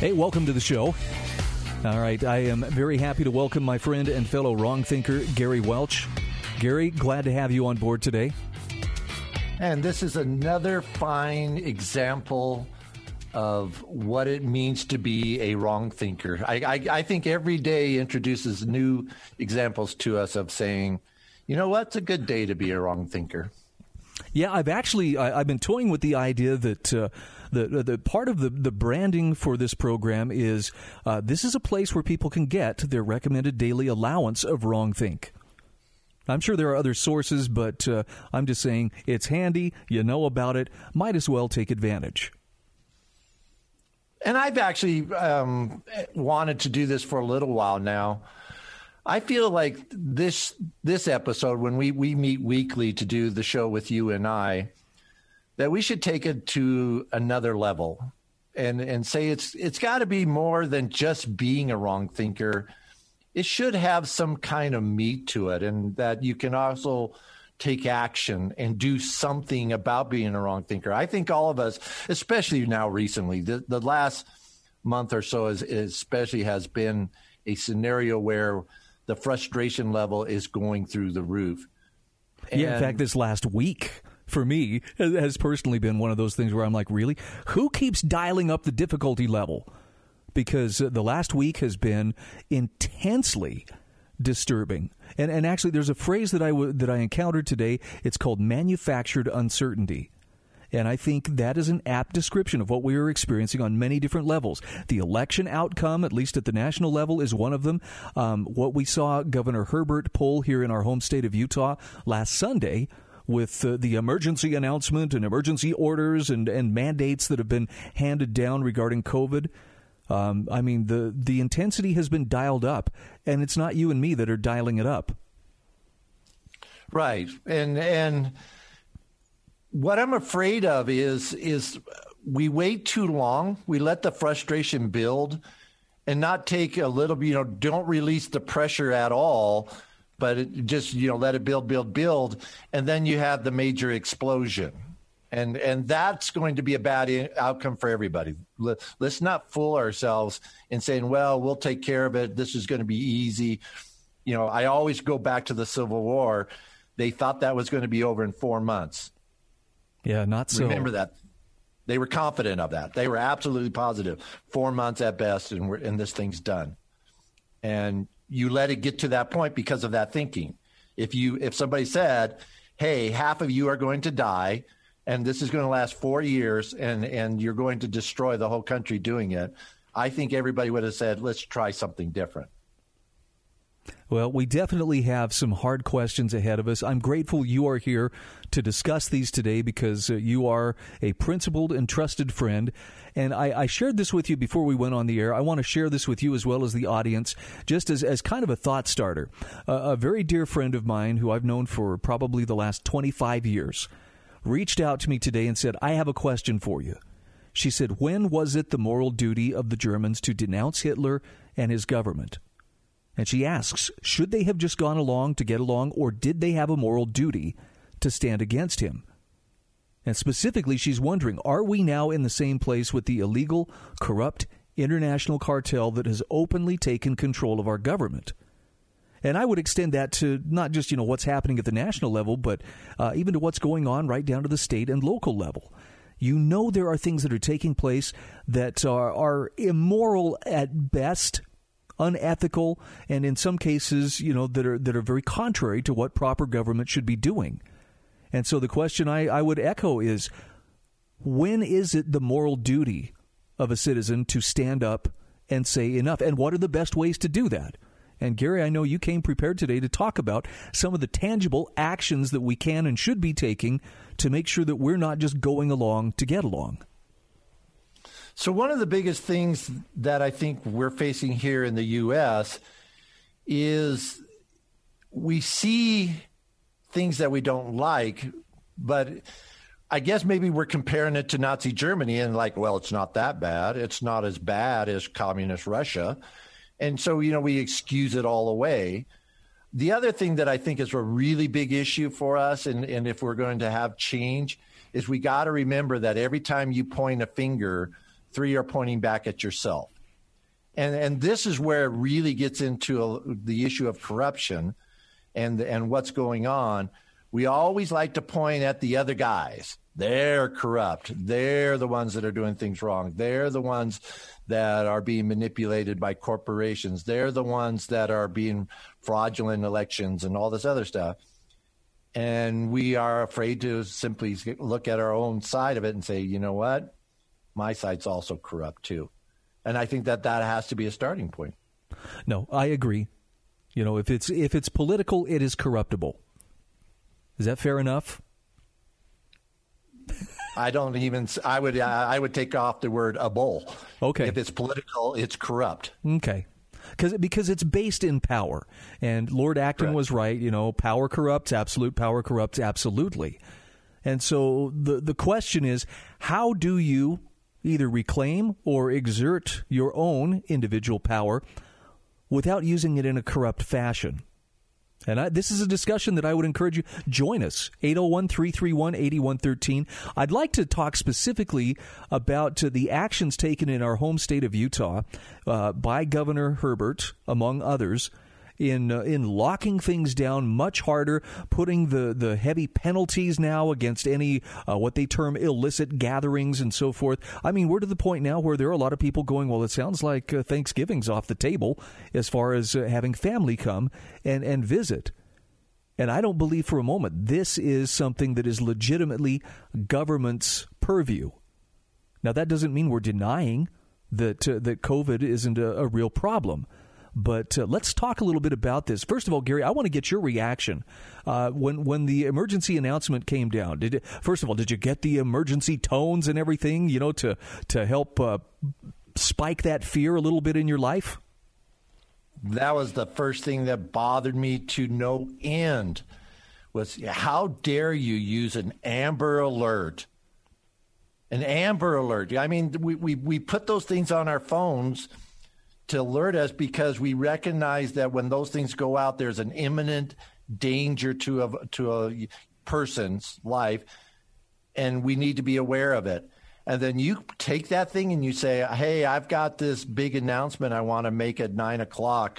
Hey, welcome to the show. All right, I am very happy to welcome my friend and fellow WrongThinker, Gary Welch. Gary, glad to have you on board today. And this is another fine example of what it means to be a wrong thinker. I think every day introduces new examples to us of saying, you know what, it's a good day to be a wrong thinker. Yeah, I've been toying with the idea that the part of the branding for this program is this is a place where people can get their recommended daily allowance of WrongThink. I'm sure there are other sources, but I'm just saying it's handy. You know about it. Might as well take advantage. And I've actually wanted to do this for a little while now. I feel like this episode, when we meet weekly to do the show with you and I, that we should take it to another level and say it's got to be more than just being a wrong thinker. It should have some kind of meat to it, and that you can also take action and do something about being a wrong thinker. I think all of us, especially now recently, the last month or so especially has been a scenario where the frustration level is going through the roof. And yeah, in fact, this last week for me has personally been one of those things where I'm like, really? Who keeps dialing up the difficulty level? Because the last week has been intensely disturbing. And actually, there's a phrase that I encountered today. It's called manufactured uncertainty. And I think that is an apt description of what we are experiencing on many different levels. The election outcome, at least at the national level, is one of them. What we saw Governor Herbert poll here in our home state of Utah last Sunday with the emergency announcement and emergency orders and mandates that have been handed down regarding COVID. I mean, the intensity has been dialed up, and it's not you and me that are dialing it up. Right. And what I'm afraid of is we wait too long. We let the frustration build and not take a little, don't release the pressure at all, but it just, let it build. And then you have the major explosion. And that's going to be a bad outcome for everybody. Let's not fool ourselves in saying, well, we'll take care of it. This is going to be easy. I always go back to the Civil War. They thought that was going to be over in 4 months. Yeah, not so. Remember that. They were confident of that. They were absolutely positive. 4 months at best, and this thing's done. And you let it get to that point because of that thinking. If somebody said, hey, half of you are going to die, and this is going to last 4 years, and you're going to destroy the whole country doing it, I think everybody would have said, let's try something different. Well, we definitely have some hard questions ahead of us. I'm grateful you are here to discuss these today because you are a principled and trusted friend. And I shared this with you before we went on the air. I want to share this with you as well as the audience, just as kind of a thought starter. A very dear friend of mine who I've known for probably the last 25 years reached out to me today and said, I have a question for you. She said, when was it the moral duty of the Germans to denounce Hitler and his government? And she asks, should they have just gone along to get along, or did they have a moral duty to stand against him? And specifically, she's wondering, are we now in the same place with the illegal, corrupt international cartel that has openly taken control of our government? And I would extend that to not just, what's happening at the national level, but even to what's going on right down to the state and local level. There are things that are taking place that are immoral at best, unethical, and in some cases, that are very contrary to what proper government should be doing. And so the question I would echo is, when is it the moral duty of a citizen to stand up and say enough? And what are the best ways to do that? And Gary, I know you came prepared today to talk about some of the tangible actions that we can and should be taking to make sure that we're not just going along to get along. So one of the biggest things that I think we're facing here in the U.S. is we see things that we don't like, but I guess maybe we're comparing it to Nazi Germany and like, well, it's not that bad. It's not as bad as communist Russia. And so, you know, we excuse it all away. The other thing that I think is a really big issue for us, and if we're going to have change, is we got to remember that every time you point a finger, three are pointing back at yourself. And this is where it really gets into the issue of corruption and what's going on. We always like to point at the other guys. They're corrupt. They're the ones that are doing things wrong. They're the ones that are being manipulated by corporations. They're the ones that are being fraudulent elections and all this other stuff. And we are afraid to simply look at our own side of it and say, you know what? My side's also corrupt too. And I think that that has to be a starting point. No, I agree. You know, if it's political, it is corruptible. Is that fair enough? I would take off the word a bowl. Okay. If it's political, it's corrupt. Okay. Because it's based in power. And Lord Acton was right. You know, power corrupts, absolute power corrupts absolutely. And so the question is, how do you either reclaim or exert your own individual power without using it in a corrupt fashion? And this is a discussion that I would encourage you. Join us, 801-331-8113. I'd like to talk specifically about the actions taken in our home state of Utah by Governor Herbert, among others, in locking things down much harder, putting the heavy penalties now against any what they term illicit gatherings and so forth. I mean, we're to the point now where there are a lot of people going, well, it sounds like Thanksgiving's off the table as far as having family come and visit. And I don't believe for a moment this is something that is legitimately government's purview. Now, that doesn't mean we're denying that COVID isn't a real problem. But let's talk a little bit about this. First of all, Gary, I want to get your reaction when the emergency announcement came down. Did you get the emergency tones and everything, you know, to help spike that fear a little bit in your life? That was the first thing that bothered me to no end, was how dare you use an Amber Alert? An Amber Alert. I mean, we put those things on our phones to alert us because we recognize that when those things go out, there's an imminent danger to a person's life, and we need to be aware of it. And then you take that thing and you say, hey, I've got this big announcement I want to make at 9:00.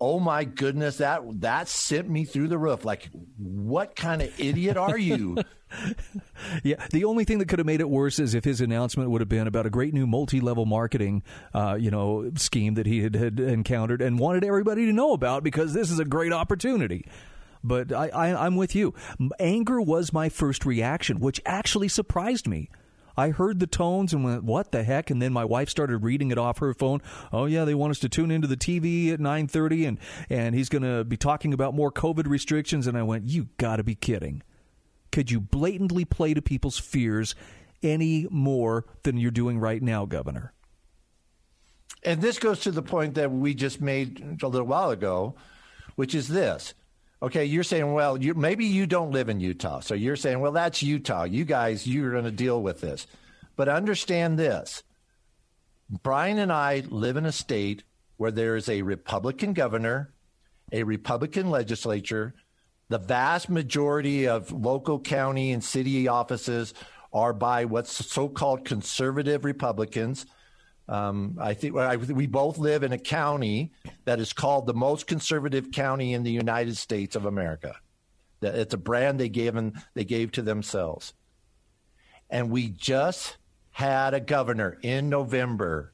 Oh my goodness, that sent me through the roof. Like, what kind of idiot are you? Yeah, the only thing that could have made it worse is if his announcement would have been about a great new multi-level marketing, scheme that he had encountered and wanted everybody to know about because this is a great opportunity. But I'm with you. Anger was my first reaction, which actually surprised me. I heard the tones and went, what the heck? And then my wife started reading it off her phone. Oh, yeah, they want us to tune into the TV at 9:30, and he's going to be talking about more COVID restrictions. And I went, you got to be kidding. Could you blatantly play to people's fears any more than you're doing right now, Governor? And this goes to the point that we just made a little while ago, which is this. Okay, you're saying, well, maybe you don't live in Utah. So you're saying, well, that's Utah. You guys, you're going to deal with this. But understand this. Bryan and I live in a state where there is a Republican governor, a Republican legislature. The vast majority of local, county, and city offices are by what's so-called conservative Republicans. We both live in a county that is called the most conservative county in the United States of America. It's a brand they gave to themselves. And we just had a governor in November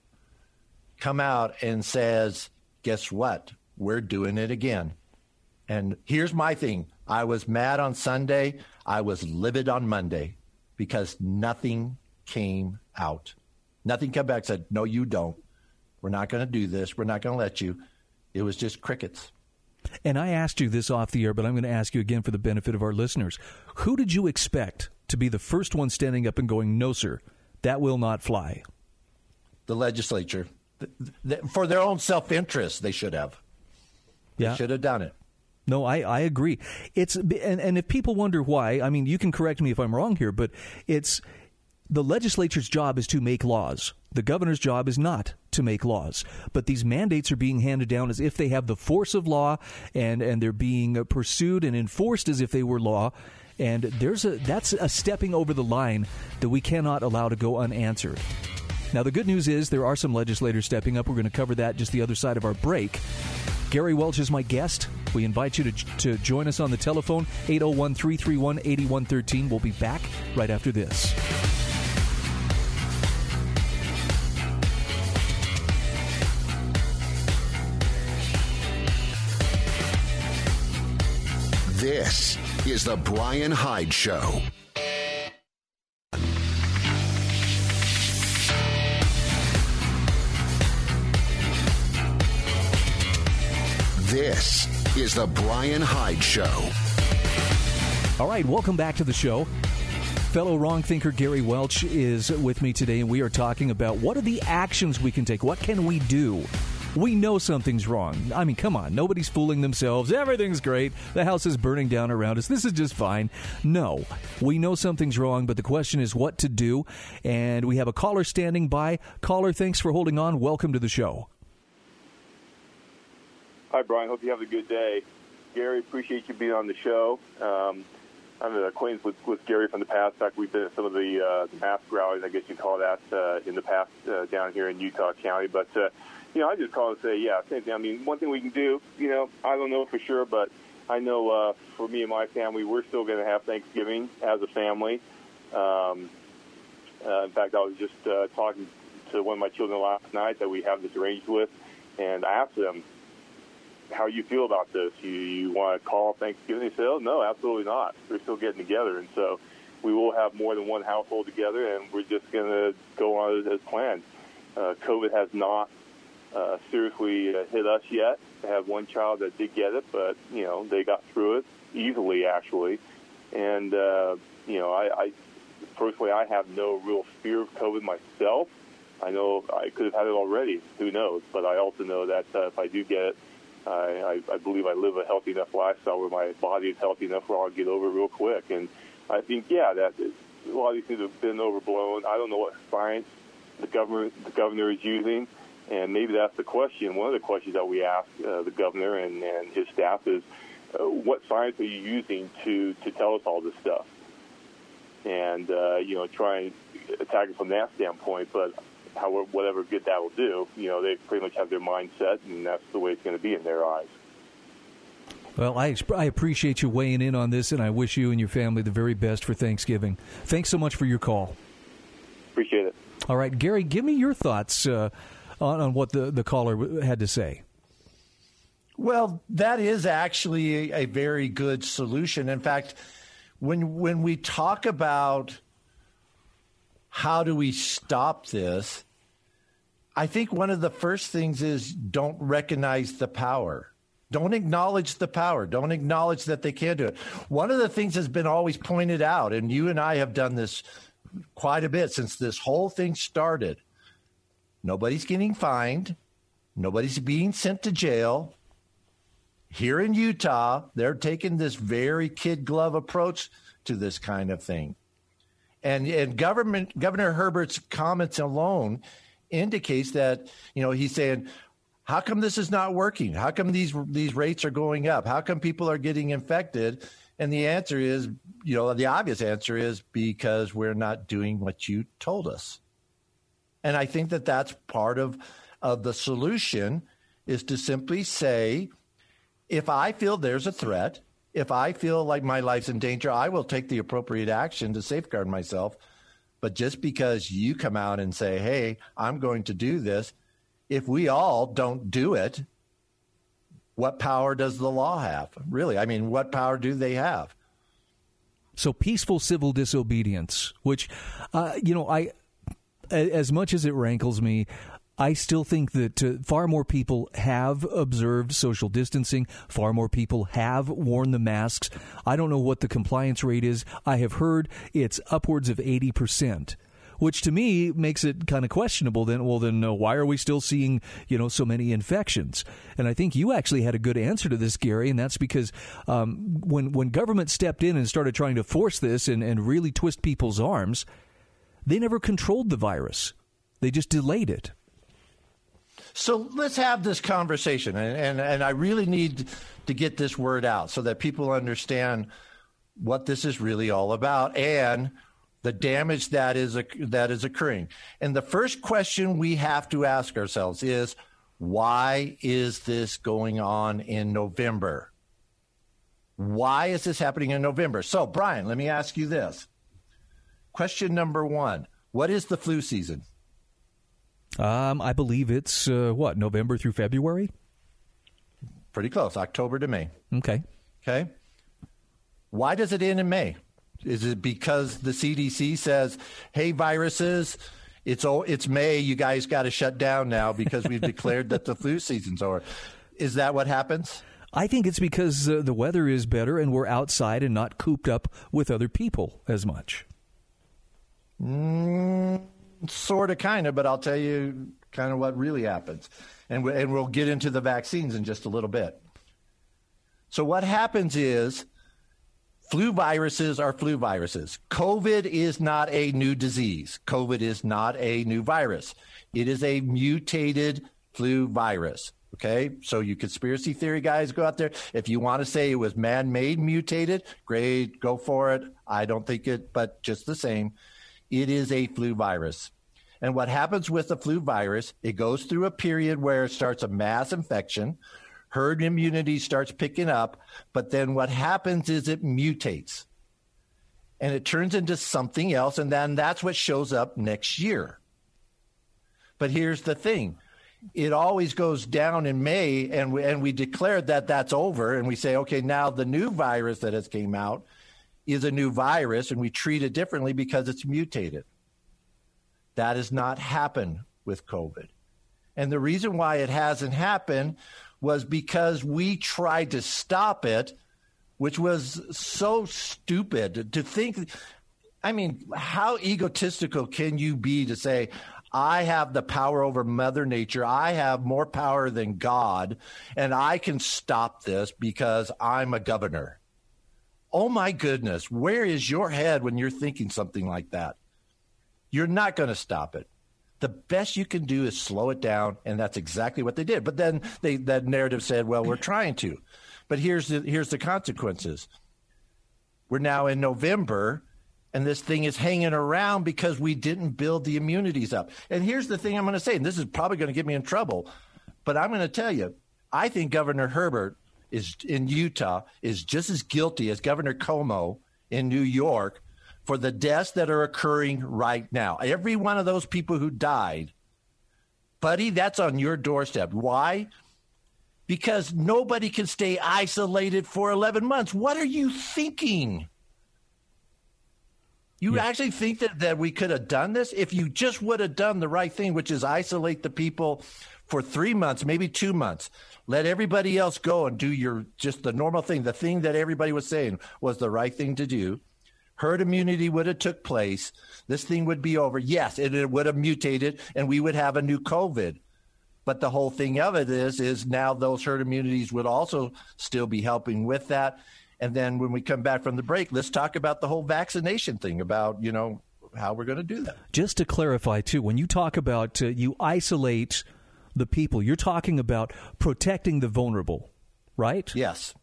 come out and says, guess what? We're doing it again. And here's my thing. I was mad on Sunday. I was livid on Monday because nothing came out. Nothing came back, said, no, you don't. We're not going to do this. We're not going to let you. It was just crickets. And I asked you this off the air, but I'm going to ask you again for the benefit of our listeners. Who did you expect to be the first one standing up and going, no, sir, that will not fly? the legislature. For their own self-interest, they should have. Yeah. They should have done it. No, I agree. It's and if people wonder why, I mean, you can correct me if I'm wrong here, but it's the legislature's job is to make laws. The governor's job is not to make laws. But these mandates are being handed down as if they have the force of law, and they're being pursued and enforced as if they were law. And that's a stepping over the line that we cannot allow to go unanswered. Now, the good news is there are some legislators stepping up. We're going to cover that just the other side of our break. Gary Welch is my guest. We invite you to join us on the telephone, 801-331-8113. We'll be back right after this. This is the Bryan Hyde Show. This is the Bryan Hyde Show. All right, welcome back to the show. Fellow WrongThinker Gary Welch is with me today, and we are talking about what are the actions we can take? What can we do? We know something's wrong. I mean, come on. Nobody's fooling themselves. Everything's great. The house is burning down around us. This is just fine. No, we know something's wrong, but the question is what to do. And we have a caller standing by. Caller, thanks for holding on. Welcome to the show. Hi, Bryan. Hope you have a good day. Gary, appreciate you being on the show. I'm an acquaintance with Gary from the past. In fact, we've been at some of the mask rallies, I guess you call that, in the past down here in Utah County. But, you know, I just call and say, yeah, same thing. I mean, one thing we can do, you know, I don't know for sure, but I know for me and my family, we're still going to have Thanksgiving as a family. In fact, I was just talking to one of my children last night that we have this arranged with, and I asked them, how you feel about this? You want to call Thanksgiving? They say, oh, no, absolutely not. We're still getting together. And so we will have more than one household together, and we're just going to go on as planned. COVID has not seriously hit us yet. I have one child that did get it, but, you know, they got through it easily, actually. And, you know, I personally, I have no real fear of COVID myself. I know I could have had it already. Who knows? But I also know that if I do get it, I believe I live a healthy enough lifestyle where my body is healthy enough where I'll get over real quick. And I think, yeah, that a lot of these things have been overblown. I don't know what science the governor is using, and maybe that's the question. One of the questions that we ask the governor and his staff is, what science are you using to tell us all this stuff? And, you know, try and attack it from that standpoint, but however, whatever good that will do, you know, they pretty much have their mindset, and that's the way it's going to be in their eyes. Well, I appreciate you weighing in on this, and I wish you and your family the very best for Thanksgiving. Thanks so much for your call. Appreciate it. All right, Gary, give me your thoughts on what the caller had to say. Well, that is actually a very good solution. In fact, when we talk about how do we stop this? I think one of the first things is don't recognize the power. Don't acknowledge the power. Don't acknowledge that they can do it. One of the things that's been always pointed out, and you and I have done this quite a bit since this whole thing started, nobody's getting fined. Nobody's being sent to jail. Here in Utah, they're taking this very kid glove approach to this kind of thing. And Governor Herbert's comments alone indicates that, you know, he's saying, how come this is not working? How come these rates are going up? How come people are getting infected? And the answer is, you know, the obvious answer is because we're not doing what you told us. And I think that that's part of the solution is to simply say, if I feel there's a threat, if I feel like my life's in danger, I will take the appropriate action to safeguard myself. But just because you come out and say, hey, I'm going to do this, if we all don't do it, what power does the law have? Really, I mean, what power do they have? So peaceful civil disobedience, which, you know, as much as it rankles me, I still think that far more people have observed social distancing. Far more people have worn the masks. I don't know what the compliance rate is. I have heard it's upwards of 80%. which to me makes it kind of questionable. Then why are we still seeing, so many infections? And I think you actually had a good answer to this, Gary, and that's because when government stepped in and started trying to force this and really twist people's arms, they never controlled the virus. They just delayed it. So let's have this conversation, and I really need to get this word out so that people understand what this is really all about and the damage that is occurring. And the first question we have to ask ourselves is, why is this going on in November? Why is this happening in November? So, Brian, let me ask you this. Question number one, what is the flu season? I believe it's, November through February? Pretty close, October to May. Okay. Why does it end in May? Is it because the CDC says, hey, viruses, it's May, you guys got to shut down now because we've declared that the flu season's over? Is that what happens? I think it's because the weather is better and we're outside and not cooped up with other people as much. Sort of, kind of, but I'll tell you kind of what really happens. And we'll get into the vaccines in just a little bit. So what happens is flu viruses are flu viruses. COVID is not a new disease. COVID is not a new virus. It is a mutated flu virus. Okay, so you conspiracy theory guys, go out there. If you want to say it was man-made mutated, great, go for it. I don't think it, but just the same, it is a flu virus. And what happens with the flu virus, it goes through a period where it starts a mass infection, herd immunity starts picking up, but then what happens is it mutates. And it turns into something else, and then that's what shows up next year. But here's the thing. It always goes down in May, and we declared that that's over, and we say, okay, now the new virus that has came out is a new virus, and we treat it differently because it's mutated. That has not happened with COVID. And the reason why it hasn't happened was because we tried to stop it, which was so stupid to think. I mean, how egotistical can you be to say, I have the power over Mother Nature. I have more power than God, and I can stop this because I'm a governor. Oh, my goodness. Where is your head when you're thinking something like that? You're not going to stop it. The best you can do is slow it down, and that's exactly what they did. But then that narrative said, well, we're trying to. But here's the consequences. We're now in November, and this thing is hanging around because we didn't build the immunities up. And here's the thing I'm going to say, and this is probably going to get me in trouble, but I'm going to tell you, I think Governor Herbert is in Utah is just as guilty as Governor Cuomo in New York for the deaths that are occurring right now. Every one of those people who died, buddy, that's on your doorstep. Why? Because nobody can stay isolated for 11 months. What are you thinking? You actually think that we could have done this if you just would have done the right thing, which is isolate the people for 3 months, maybe 2 months. Let everybody else go and do just the normal thing. The thing that everybody was saying was the right thing to do. Herd immunity would have took place. This thing would be over. Yes, it would have mutated, and we would have a new COVID. But the whole thing of it is now those herd immunities would also still be helping with that. And then when we come back from the break, let's talk about the whole vaccination thing, about, how we're going to do that. Just to clarify, too, when you talk about you isolate the people, you're talking about protecting the vulnerable, right? Yes.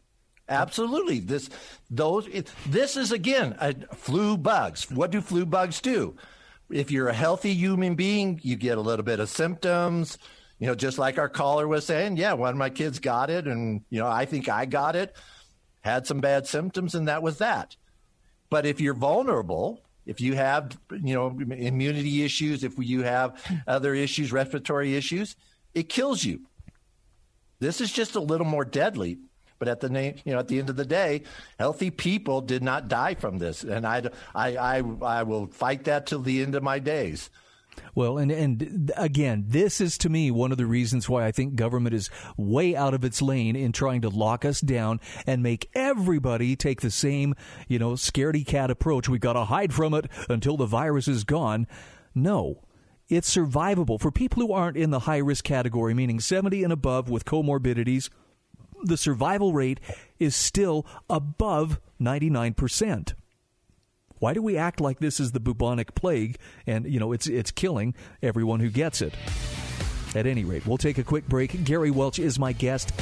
Absolutely. This is, again, flu bugs. What do flu bugs do? If you're a healthy human being, you get a little bit of symptoms, just like our caller was saying. Yeah, one of my kids got it, and, I think I got it, had some bad symptoms, and that was that. But if you're vulnerable, if you have, immunity issues, if you have other issues, respiratory issues, it kills you. This is just a little more deadly. But at the end of the day, healthy people did not die from this, and I will fight that till the end of my days. Well, and again, this is to me one of the reasons why I think government is way out of its lane in trying to lock us down and make everybody take the same, scaredy cat approach. We've got to hide from it until the virus is gone. No. It's survivable. For people who aren't in the high-risk category, meaning 70 and above with comorbidities, the survival rate is still above 99%. Why do we act like this is the bubonic plague and, you know, it's killing everyone who gets it? At any rate, we'll take a quick break. Gary Welch is my guest,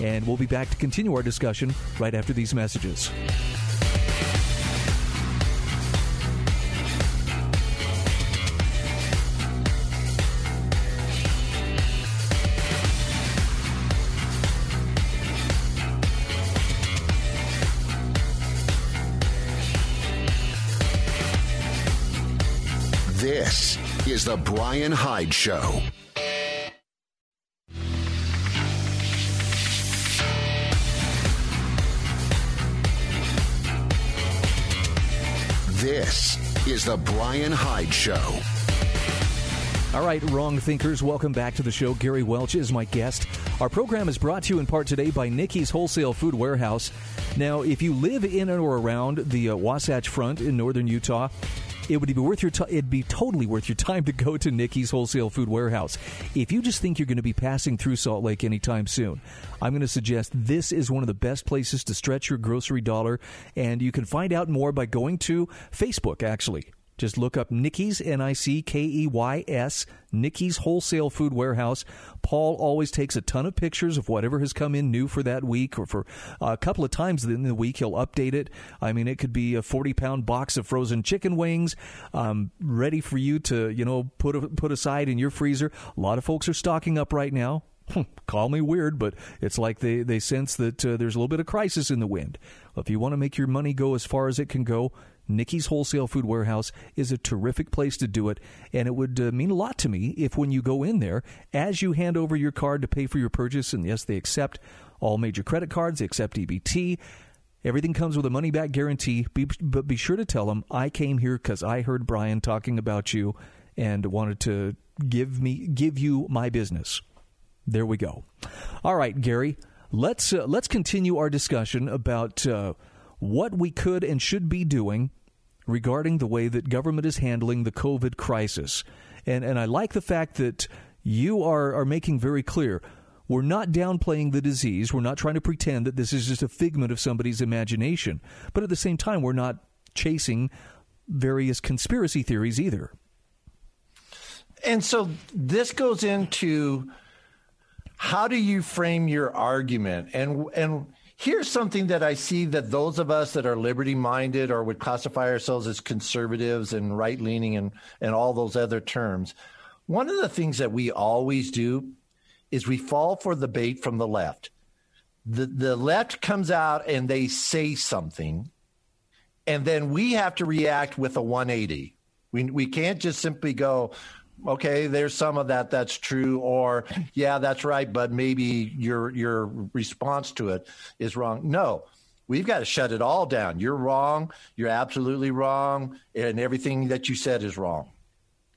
and we'll be back to continue our discussion right after these messages. This is the Bryan Hyde Show. This is the Bryan Hyde Show. All right, wrong thinkers, welcome back to the show. Gary Welch is my guest. Our program is brought to you in part today by Nickey's Wholesale Food Warehouse. Now, if you live in or around the Wasatch Front in northern Utah, it would be worth your it'd be totally worth your time to go to Nickey's Wholesale Food Warehouse. If you just think you're going to be passing through Salt Lake anytime soon, I'm going to suggest this is one of the best places to stretch your grocery dollar, and you can find out more by going to Facebook, actually. Just look up Nickey's, N-I-C-K-E-Y-S, Nickey's Wholesale Food Warehouse. Paul always takes a ton of pictures of whatever has come in new for that week, or for a couple of times in the week he'll update it. I mean, it could be a 40-pound box of frozen chicken wings ready for you to, you know, put aside in your freezer. A lot of folks are stocking up right now. Call me weird, but it's like they sense that there's a little bit of crisis in the wind. Well, if you want to make your money go as far as it can go, Nickey's Wholesale Food Warehouse is a terrific place to do it, and it would mean a lot to me if when you go in there, as you hand over your card to pay for your purchase, and yes, they accept all major credit cards, they accept EBT, everything comes with a money-back guarantee, but be sure to tell them I came here because I heard Bryan talking about you and wanted to give you my business. There we go. All right, Gary, let's continue our discussion about what we could and should be doing regarding the way that government is handling the COVID crisis. And I like the fact that you are making very clear we're not downplaying the disease. We're not trying to pretend that this is just a figment of somebody's imagination. But at the same time, we're not chasing various conspiracy theories either. And so this goes into how do you frame your argument? And here's something that I see that those of us that are liberty-minded or would classify ourselves as conservatives and right-leaning and all those other terms. One of the things that we always do is we fall for the bait from the left. The left comes out and they say something, and then we have to react with a 180. We can't just simply go, okay, there's some of that's true, or yeah, that's right, but maybe your response to it is wrong. No, we've got to shut it all down. You're wrong. You're absolutely wrong. And everything that you said is wrong.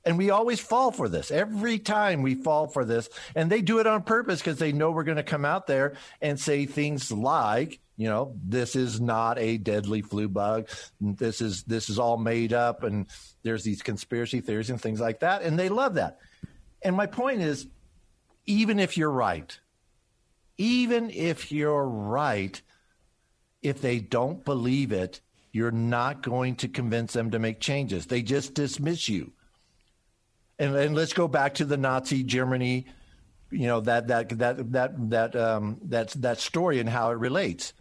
And we always fall for this. Every time we fall for this, and they do it on purpose because they know we're going to come out there and say things like, you know, this is not a deadly flu bug. This is all made up, and there's these conspiracy theories and things like that, and they love that. And my point is, even if you're right, if they don't believe it, you're not going to convince them to make changes. They just dismiss you. And let's go back to the Nazi Germany, you know, that story and how it relates.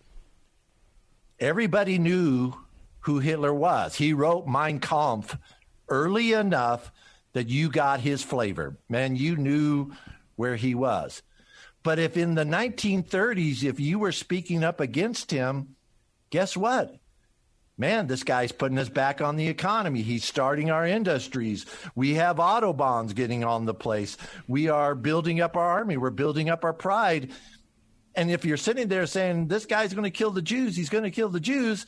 Everybody knew who Hitler was. He wrote Mein Kampf early enough that you got his flavor. Man, you knew where he was. But if in the 1930s, if you were speaking up against him, guess what? Man, this guy's putting us back on the economy. He's starting our industries. We have autobahns getting on the place. We are building up our army. We're building up our pride. And if you're sitting there saying, this guy's going to kill the Jews, he's going to kill the Jews,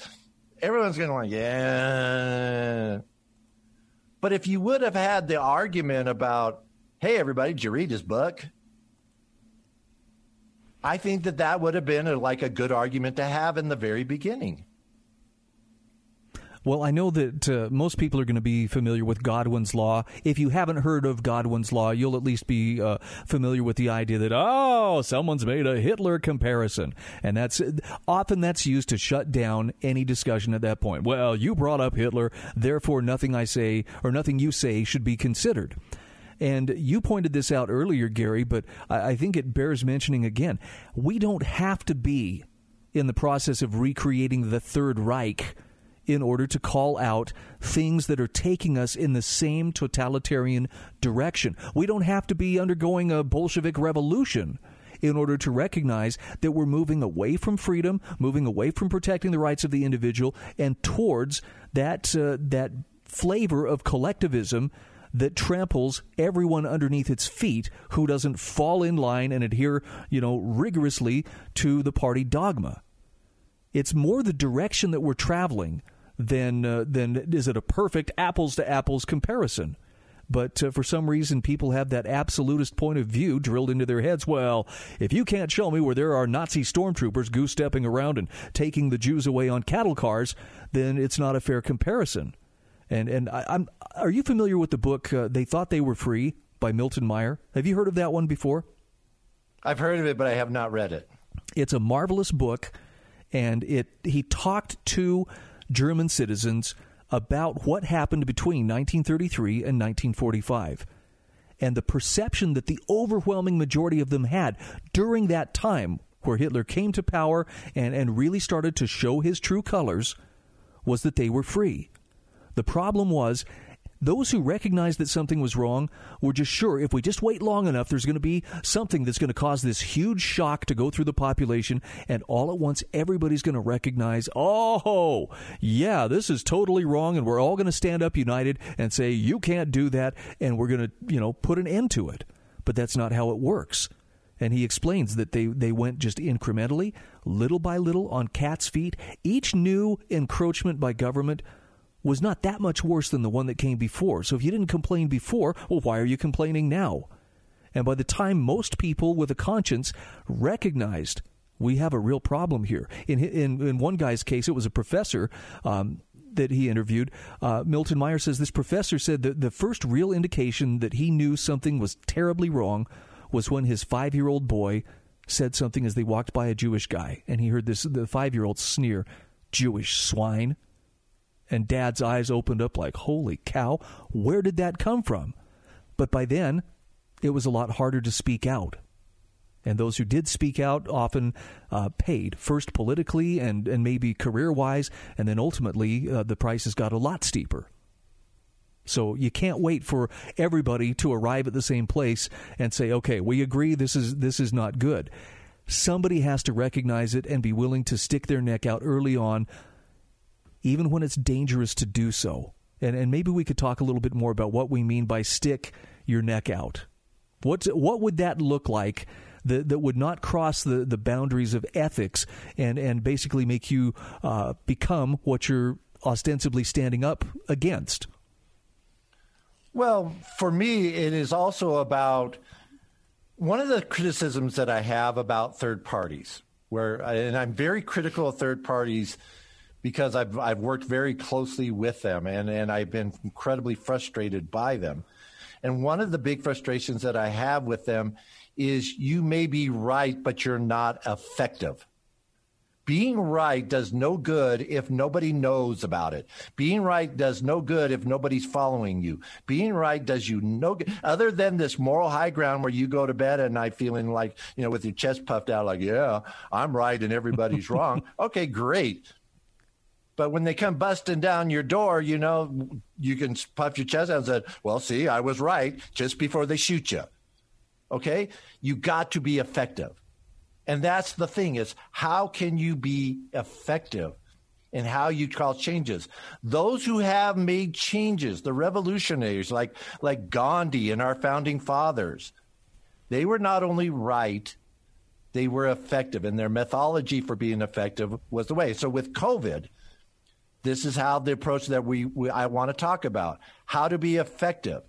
everyone's going to like, yeah. But if you would have had the argument about, hey, everybody, did you read his book? I think that would have been like a good argument to have in the very beginning. Well, I know that most people are going to be familiar with Godwin's Law. If you haven't heard of Godwin's Law, you'll at least be familiar with the idea that, oh, someone's made a Hitler comparison. And that's often used to shut down any discussion at that point. Well, you brought up Hitler, therefore nothing I say or nothing you say should be considered. And you pointed this out earlier, Gary, but I think it bears mentioning again. We don't have to be in the process of recreating the Third Reich in order to call out things that are taking us in the same totalitarian direction. We don't have to be undergoing a Bolshevik revolution in order to recognize that we're moving away from freedom, moving away from protecting the rights of the individual, and towards that flavor of collectivism that tramples everyone underneath its feet who doesn't fall in line and adhere, rigorously to the party dogma. It's more the direction that we're traveling than is it a perfect apples-to-apples comparison. But for some reason, people have that absolutist point of view drilled into their heads. Well, if you can't show me where there are Nazi stormtroopers goose-stepping around and taking the Jews away on cattle cars, then it's not a fair comparison. And are you familiar with the book They Thought They Were Free by Milton Mayer? Have you heard of that one before? I've heard of it, but I have not read it. It's a marvelous book, and he talked to German citizens about what happened between 1933 and 1945, and the perception that the overwhelming majority of them had during that time where Hitler came to power and really started to show his true colors was that they were free. The problem was those who recognized that something was wrong were just sure if we just wait long enough, there's going to be something that's going to cause this huge shock to go through the population. And all at once, everybody's going to recognize, oh, yeah, this is totally wrong. And we're all going to stand up united and say, you can't do that. And we're going to, put an end to it. But that's not how it works. And he explains that they went just incrementally, little by little, on cat's feet. Each new encroachment by government was not that much worse than the one that came before. So if you didn't complain before, well, why are you complaining now? And by the time most people with a conscience recognized we have a real problem here. In one guy's case, it was a professor that he interviewed. Milton Mayer says this professor said that the first real indication that he knew something was terribly wrong was when his 5-year-old boy said something as they walked by a Jewish guy. And he heard the 5-year-old sneer, "Jewish swine." And Dad's eyes opened up like, holy cow, where did that come from? But by then, it was a lot harder to speak out. And those who did speak out often paid, first politically and maybe career-wise, and then ultimately the prices got a lot steeper. So you can't wait for everybody to arrive at the same place and say, okay, we agree this is not good. Somebody has to recognize it and be willing to stick their neck out early on, even when it's dangerous to do so. And maybe we could talk a little bit more about what we mean by stick your neck out. What would that look like that would not cross the boundaries of ethics and basically make you become what you're ostensibly standing up against? Well, for me, it is also about one of the criticisms that I have about third parties, and I'm very critical of third parties because I've worked very closely with them and I've been incredibly frustrated by them. And one of the big frustrations that I have with them is you may be right, but you're not effective. Being right does no good if nobody knows about it. Being right does no good if nobody's following you. Being right does you no good other than this moral high ground where you go to bed at night feeling like, with your chest puffed out like, yeah, I'm right and everybody's wrong. Okay, great. But when they come busting down your door, you can puff your chest out and say, well, see, I was right just before they shoot you. Okay? You got to be effective. And that's the thing is how can you be effective in how you cause changes? Those who have made changes, the revolutionaries like Gandhi and our founding fathers, they were not only right, they were effective. And their methodology for being effective was the way. So with COVID, this is how the approach that I want to talk about, how to be effective.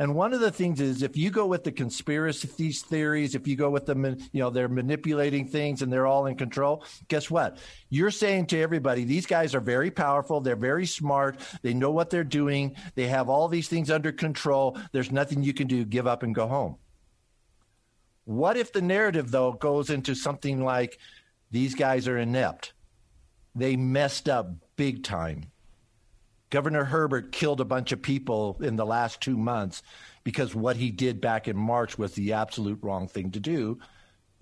And one of the things is, if you go with the conspiracy theories, if you go with the, you know, they're manipulating things and they're all in control, guess what? You're saying to everybody, these guys are very powerful. They're very smart. They know what they're doing. They have all these things under control. There's nothing you can do. Give up and go home. What if the narrative, though, goes into something like, these guys are inept. They messed up big time. Governor Herbert killed a bunch of people in the last 2 months because what he did back in March was the absolute wrong thing to do,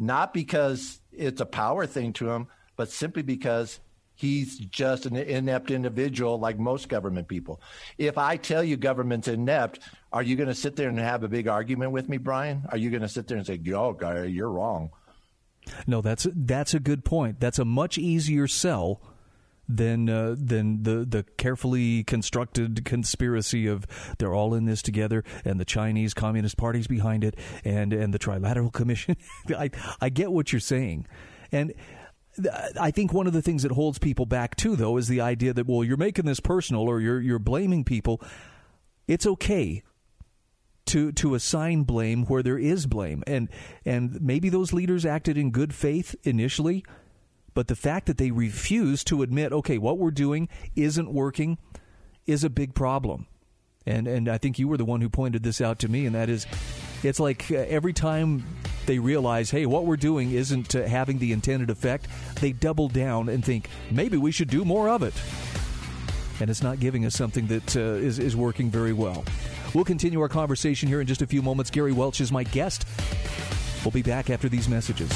not because it's a power thing to him, but simply because he's just an inept individual like most government people. If I tell you government's inept, are you going to sit there and have a big argument with me, Brian? Are you going to sit there and say, yo, Gary, you're wrong? No, that's a good point. That's a much easier sell than the carefully constructed conspiracy of they're all in this together and the Chinese Communist Party's behind it and the Trilateral Commission. I get what you're saying. And I think one of the things that holds people back, too, though, is the idea that, well, you're making this personal or you're blaming people. It's okay to assign blame where there is blame. And maybe those leaders acted in good faith initially, but the fact that they refuse to admit, okay, what we're doing isn't working, is a big problem. And I think you were the one who pointed this out to me, and that is, it's like every time they realize, hey, what we're doing isn't having the intended effect, they double down and think, maybe we should do more of it. And it's not giving us something that is working very well. We'll continue our conversation here in just a few moments. Gary Welch is my guest. We'll be back after these messages.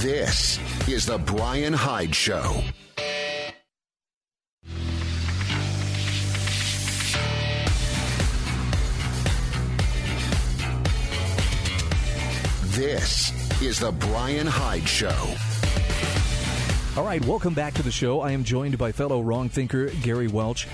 This is the Bryan Hyde Show. This is the Bryan Hyde Show. All right, welcome back to the show. I am joined by fellow WrongThinker Gary Welch.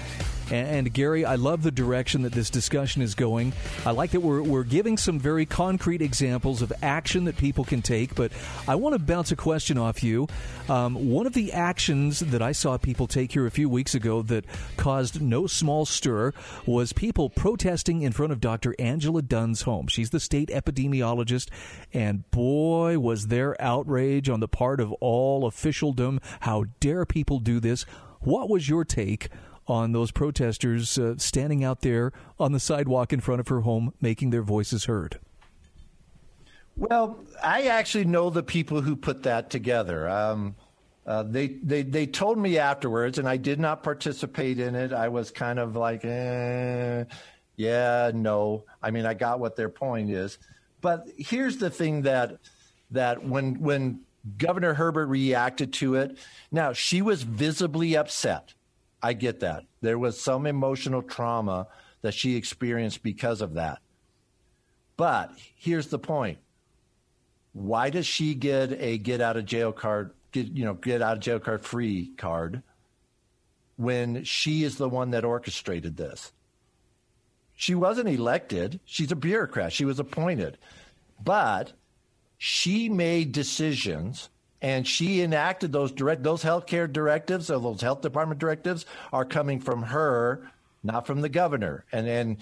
And Gary, I love the direction that this discussion is going. I like that we're giving some very concrete examples of action that people can take, but I want to bounce a question off you. One of the actions that I saw people take here a few weeks ago that caused no small stir was people protesting in front of Dr. Angela Dunn's home. She's the state epidemiologist, and boy, was there outrage on the part of all officialdom. How dare people do this? What was your take on those protesters standing out there on the sidewalk in front of her home, making their voices heard? Well, I actually know the people who put that together. They told me afterwards, and I did not participate in it. I was kind of like, yeah, no. I mean, I got what their point is. But here's the thing that when Governor Herbert reacted to it, now she was visibly upset. I get that. There was some emotional trauma that she experienced because of that. But here's the point. Why does she get a get out of jail free card when she is the one that orchestrated this? She wasn't elected. She's a bureaucrat. She was appointed. But she made decisions, and she enacted those healthcare directives, so those health department directives are coming from her, not from the governor. And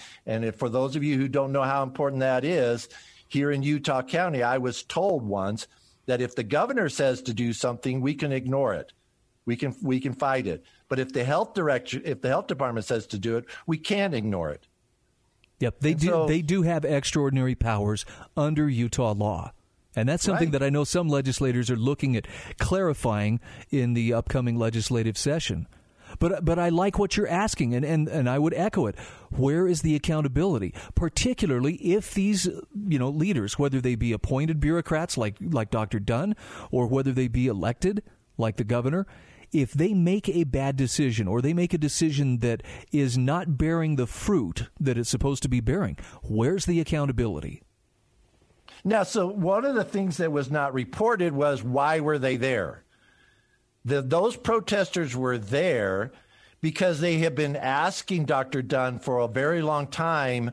for those of you who don't know how important that is, here in Utah County, I was told once that if the governor says to do something, we can ignore it. We can fight it. But if the health department says to do it, we can't ignore it. Yep, they do have extraordinary powers under Utah law. And that's something that I know some legislators are looking at clarifying in the upcoming legislative session. But I like what you're asking, and I would echo it. Where is the accountability, particularly if these leaders, whether they be appointed bureaucrats like Dr. Dunn or whether they be elected like the governor, if they make a bad decision or they make a decision that is not bearing the fruit that it's supposed to be bearing, where's the accountability? Now, so one of the things that was not reported was, why were they there? Those protesters were there because they have been asking Dr. Dunn for a very long time,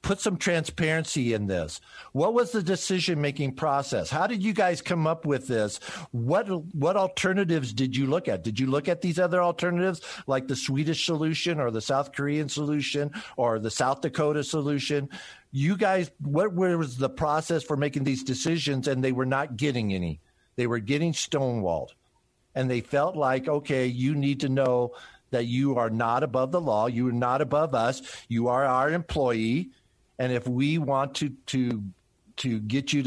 put some transparency in this. What was the decision-making process? How did you guys come up with this? What alternatives did you look at? Did you look at these other alternatives, like the Swedish solution or the South Korean solution or the South Dakota solution? You guys, what was the process for making these decisions? And they were not getting any. They were getting stonewalled. And they felt like, okay, you need to know that you are not above the law. You are not above us. You are our employee. And if we want to get you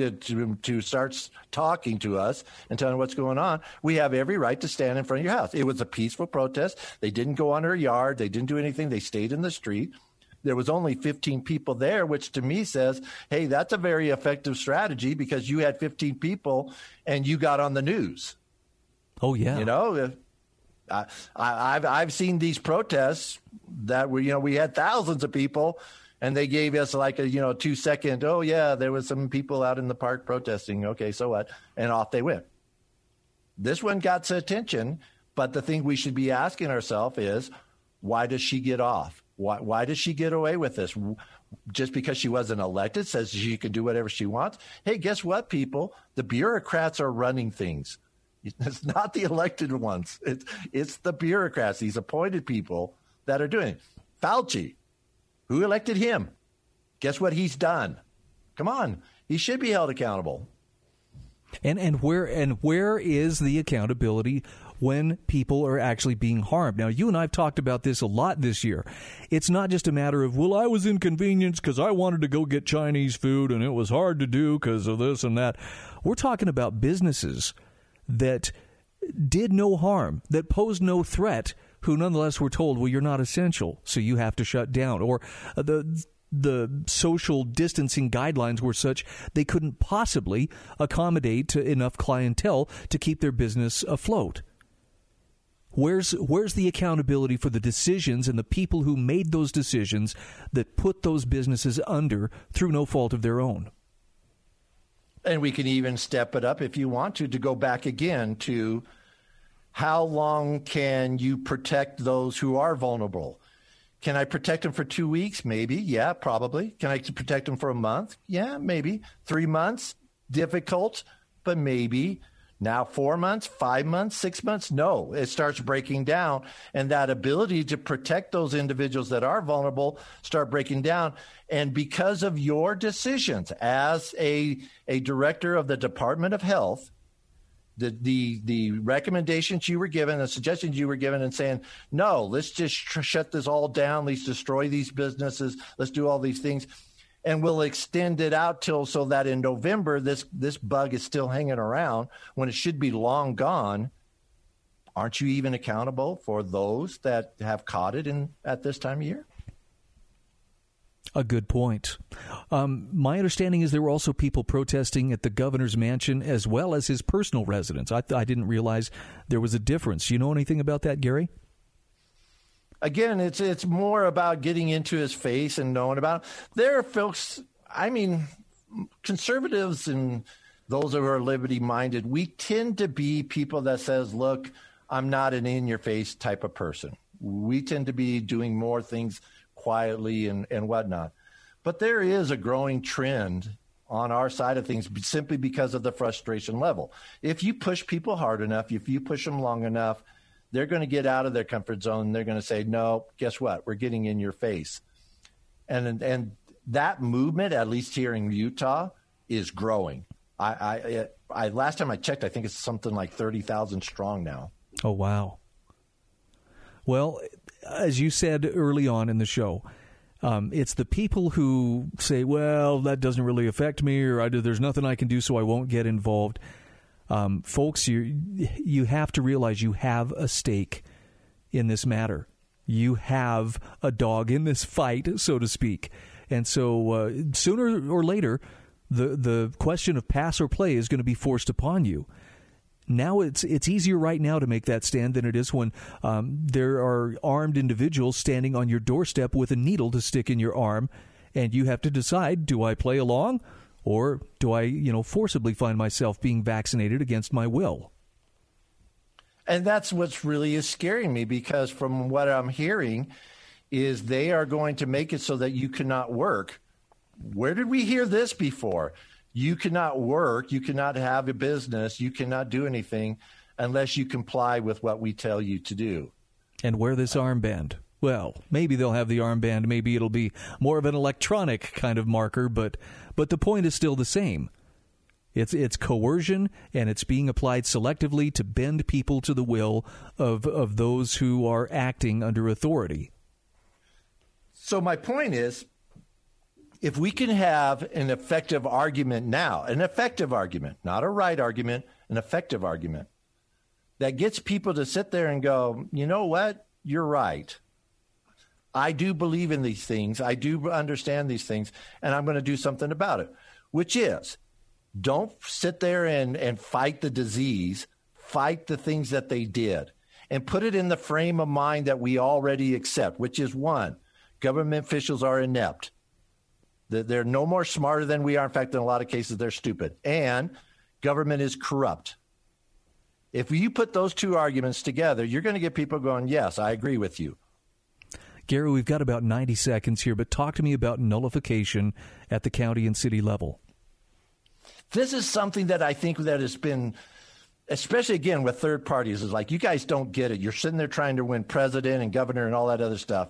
to start talking to us and telling what's going on, we have every right to stand in front of your house. It was a peaceful protest. They didn't go on her yard. They didn't do anything. They stayed in the street. There was only 15 people there, which to me says, hey, that's a very effective strategy because you had 15 people and you got on the news. Oh, yeah. You know, I've seen these protests that were, you know, we had thousands of people and they gave us like a, you know, 2-second. Oh, yeah, there was some people out in the park protesting. OK, so what? And off they went. This one got some attention. But the thing we should be asking ourselves is, why does she get off? Why does she get away with this? Just because she wasn't elected says she can do whatever she wants. Hey, guess what, people? The bureaucrats are running things. It's not the elected ones. It's the bureaucrats, these appointed people that are doing it. Fauci, who elected him? Guess what he's done? Come on. He should be held accountable. And where is the accountability when people are actually being harmed? Now, you and I have talked about this a lot this year. It's not just a matter of, well, I was inconvenienced because I wanted to go get Chinese food and it was hard to do because of this and that. We're talking about businesses that did no harm, that posed no threat, who nonetheless were told, well, you're not essential, so you have to shut down. Or the social distancing guidelines were such they couldn't possibly accommodate to enough clientele to keep their business afloat. Where's the accountability for the decisions and the people who made those decisions that put those businesses under through no fault of their own? And we can even step it up if you want to go back again to how long can you protect those who are vulnerable? Can I protect them for 2 weeks? Maybe. Yeah, probably. Can I protect them for a month? Yeah, maybe. 3 months? Difficult, but maybe. Now 4 months, 5 months, 6 months? No, it starts breaking down. And that ability to protect those individuals that are vulnerable start breaking down. And because of your decisions as a director of the Department of Health, the recommendations you were given, the suggestions you were given and saying, no, let's just shut this all down. Let's destroy these businesses. Let's do all these things. And we'll extend it out till so that in November, this bug is still hanging around when it should be long gone. Aren't you even accountable for those that have caught it at this time of year? A good point. My understanding is there were also people protesting at the governor's mansion as well as his personal residence. I didn't realize there was a difference. You know anything about that, Gary? Again, it's more about getting into his face and knowing about him. There are folks, I mean, conservatives and those who are liberty-minded, we tend to be people that says, look, I'm not an in-your-face type of person. We tend to be doing more things quietly and whatnot. But there is a growing trend on our side of things simply because of the frustration level. If you push people hard enough, if you push them long enough, they're going to get out of their comfort zone. They're going to say, no, guess what? We're getting in your face. And that movement, at least here in Utah, is growing. I last time I checked, I think it's something like 30,000 strong now. Oh, wow. Well, as you said early on in the show, it's the people who say, well, that doesn't really affect me or there's nothing I can do, so I won't get involved. Folks, you have to realize you have a stake in this matter. You have a dog in this fight, so to speak. And so sooner or later, the question of pass or play is going to be forced upon you. Now it's easier right now to make that stand than it is when there are armed individuals standing on your doorstep with a needle to stick in your arm. And you have to decide, do I play along? Or do I, forcibly find myself being vaccinated against my will? And that's what's really is scaring me, because from what I'm hearing is they are going to make it so that you cannot work. Where did we hear this before? You cannot work. You cannot have a business. You cannot do anything unless you comply with what we tell you to do. And wear this armband. Well, maybe they'll have the armband. Maybe it'll be more of an electronic kind of marker, but the point is still the same. It's coercion, and it's being applied selectively to bend people to the will of those who are acting under authority. So my point is, if we can have an effective argument now, an effective argument, not a right argument, an effective argument that gets people to sit there and go, you know what? You're right. I do believe in these things. I do understand these things, and I'm going to do something about it, which is don't sit there and fight the disease, fight the things that they did, and put it in the frame of mind that we already accept, which is one, government officials are inept. They're no more smarter than we are. In fact, in a lot of cases, they're stupid. And government is corrupt. If you put those two arguments together, you're going to get people going, yes, I agree with you. Gary, we've got about 90 seconds here, but talk to me about nullification at the county and city level. This is something that I think that has been, especially again with third parties, is like, you guys don't get it. You're sitting there trying to win president and governor and all that other stuff.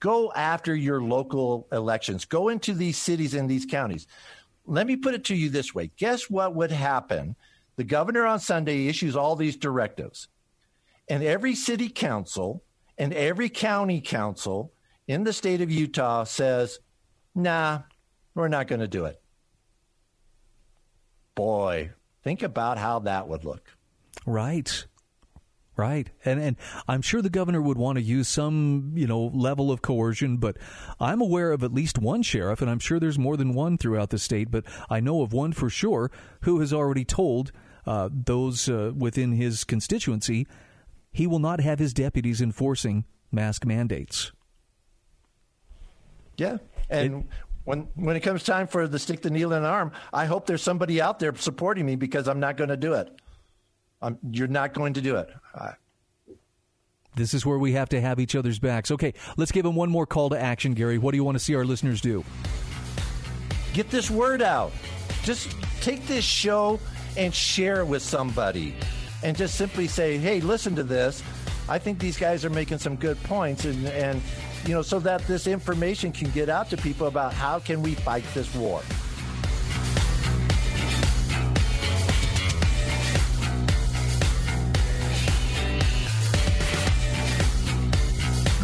Go after your local elections. Go into these cities and these counties. Let me put it to you this way. Guess what would happen? The governor on Sunday issues all these directives. And every city council and every county council in the state of Utah says, nah, we're not going to do it. Boy, think about how that would look. Right. Right. And I'm sure the governor would want to use some, level of coercion, but I'm aware of at least one sheriff, and I'm sure there's more than one throughout the state, but I know of one for sure who has already told those within his constituency he will not have his deputies enforcing mask mandates. Yeah. And when it comes time for the stick, the needle in the arm, I hope there's somebody out there supporting me, because I'm not going to do it. You're not going to do it. This is where we have to have each other's backs. Okay, let's give them one more call to action, Gary. What do you want to see our listeners do? Get this word out. Just take this show and share it with somebody. And just simply say, hey, listen to this. I think these guys are making some good points. And so that this information can get out to people about how can we fight this war.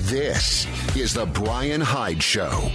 This is the Bryan Hyde Show.